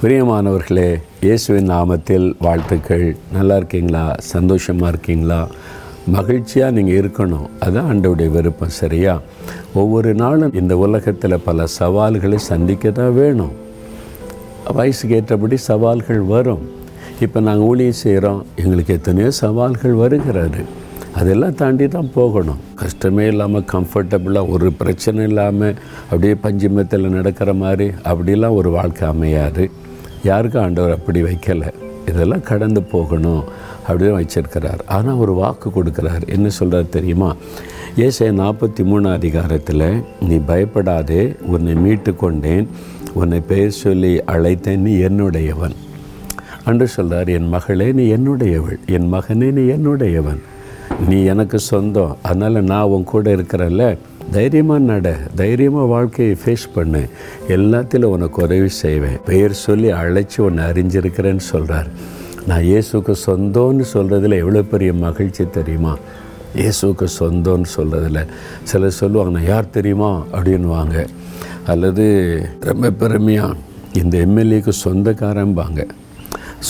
பிரியமானவர்களே, இயேசுவின் நாமத்தில் வாழ்த்துக்கள். நல்லா இருக்கீங்களா? சந்தோஷமாக இருக்கீங்களா? மகிழ்ச்சியாக நீங்கள் இருக்கணும். அதுதான் ஆண்டவருடைய விருப்பம். சரியா? ஒவ்வொரு நாளும் இந்த உலகத்தில் பல சவால்களை சந்திக்க தான் வேணும். வயசுக்கு ஏற்றபடி சவால்கள் வரும். இப்போ நாங்கள் ஊழியம் செய்கிறோம், எங்களுக்கு எத்தனையோ சவால்கள் வருகிறாரு. அதெல்லாம் தாண்டி தான் போகணும். கஷ்டமே இல்லாமல் கம்ஃபர்டபுளாக, ஒரு பிரச்சனை இல்லாமல், அப்படியே பஞ்சமத்தில் நடக்கிற மாதிரி அப்படிலாம் ஒரு வாழ்க்கை அமையாது. யாருக்கும் ஆண்டவர் அப்படி வைக்கலை. இதெல்லாம் கடந்து போகணும் அப்படின்னு வச்சிருக்கிறார். ஆனால் ஒரு வாக்கு கொடுக்குறார். என்ன சொல்கிறார் தெரியுமா? ஏசாயா 43 நீ பயப்படாதே, உன்னை மீட்டு கொண்டேன், உன்னை பெயர் சொல்லி அழைத்தேன், நீ என்னுடையவன் அன்று சொல்கிறார். என் மகளே நீ என்னுடையவள், என் மகனே நீ என்னுடையவன், நீ எனக்கு சொந்தம். அதனால் நான் உன் கூட இருக்கிறல்ல, தைரியமாக நட, தைரியமாக வாழ்க்கையை ஃபேஸ் பண்ணு, எல்லாத்திலும் உனக்கு உதவி செய்வேன், பெயர் சொல்லி அழைச்சி உன்னை அறிஞ்சிருக்கிறேன்னு சொல்கிறார். நான் இயேசுக்கு சொந்தம்னு சொல்கிறதுல எவ்வளோ பெரிய மகிழ்ச்சி தெரியுமா? இயேசுக்கு சொந்தம்னு சொல்கிறதுல சிலர் சொல்லுவாங்க, நான் யார் தெரியுமா அப்படின்வாங்க. அல்லது ரொம்ப பெருமையாக இந்த எம்எல்ஏக்கு சொந்தக்காரம்பாங்க.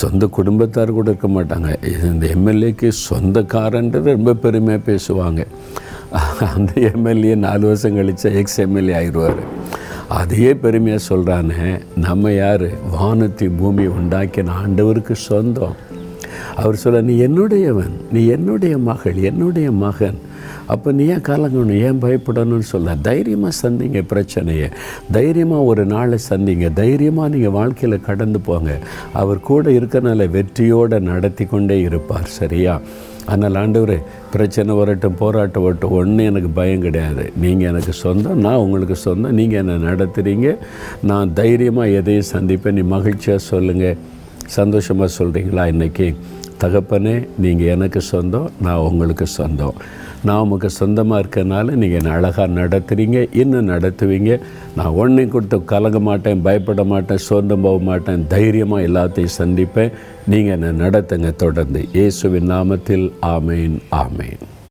சொந்த குடும்பத்தார் கூட இருக்க மாட்டாங்க, இந்த எம்எல்ஏக்கு சொந்தக்காரன்றது ரொம்ப பெருமையாக பேசுவாங்க. அந்த எம்எல்ஏ 4 வருஷம் கழிச்சா எக்ஸ் எம்எல்ஏ ஆயிடுவார். அதையே பெருமையாக சொல்கிறானே. நம்ம யார்? வானத்தை பூமி உண்டாக்கின ஆண்டவருக்கு சொந்தம். அவர் சொல்ல, நீ என்னுடையவன், நீ என்னுடைய மகள், என்னுடைய மகன். அப்போ நீ ஏன் கலங்கணும், ஏன் பயப்படணும்னு சொல்ல, தைரியமாக சந்திங்க பிரச்சனையை, தைரியமாக ஒரு நாளை சந்திங்க, தைரியமாக நீங்கள் வாழ்க்கையில் கடந்து போங்க. அவர் கூட இருக்கிறனால வெற்றியோடு நடத்தி கொண்டே இருப்பார். சரியா? ஆனால் ஆண்டவர், பிரச்சனை வரட்டும், போராட்டம் வரட்டும், ஒன்றும் எனக்கு பயம் கிடையாது. நீங்கள் எனக்கு சொந்தம், நான் உங்களுக்கு சொந்தம், நீங்கள் என்னை நடத்துகிறீங்க, நான் தைரியமாக எதையும் சந்திப்பேன். நீ மகிழ்ச்சியாக சொல்லுங்கள், சந்தோஷமாக சொல்கிறீங்களா? இன்றைக்கி தகப்பனே, நீங்கள் எனக்கு சொந்தம், நான் உங்களுக்கு சொந்தம், நான் உங்களுக்கு சொந்தமாக இருக்கிறனால நீங்கள் என்னை அழகாக நடத்துகிறீங்க, இன்னும் நடத்துவீங்க. நான் ஒன்றையும் கொடுத்து கலங்க மாட்டேன், பயப்பட மாட்டேன், சோர்ந்து போக மாட்டேன், தைரியமாக எல்லாத்தையும் சந்திப்பேன். நீங்கள் என்னை நடத்துங்க தொடர்ந்து. இயேசுவின் நாமத்தில் ஆமேன், ஆமேன்.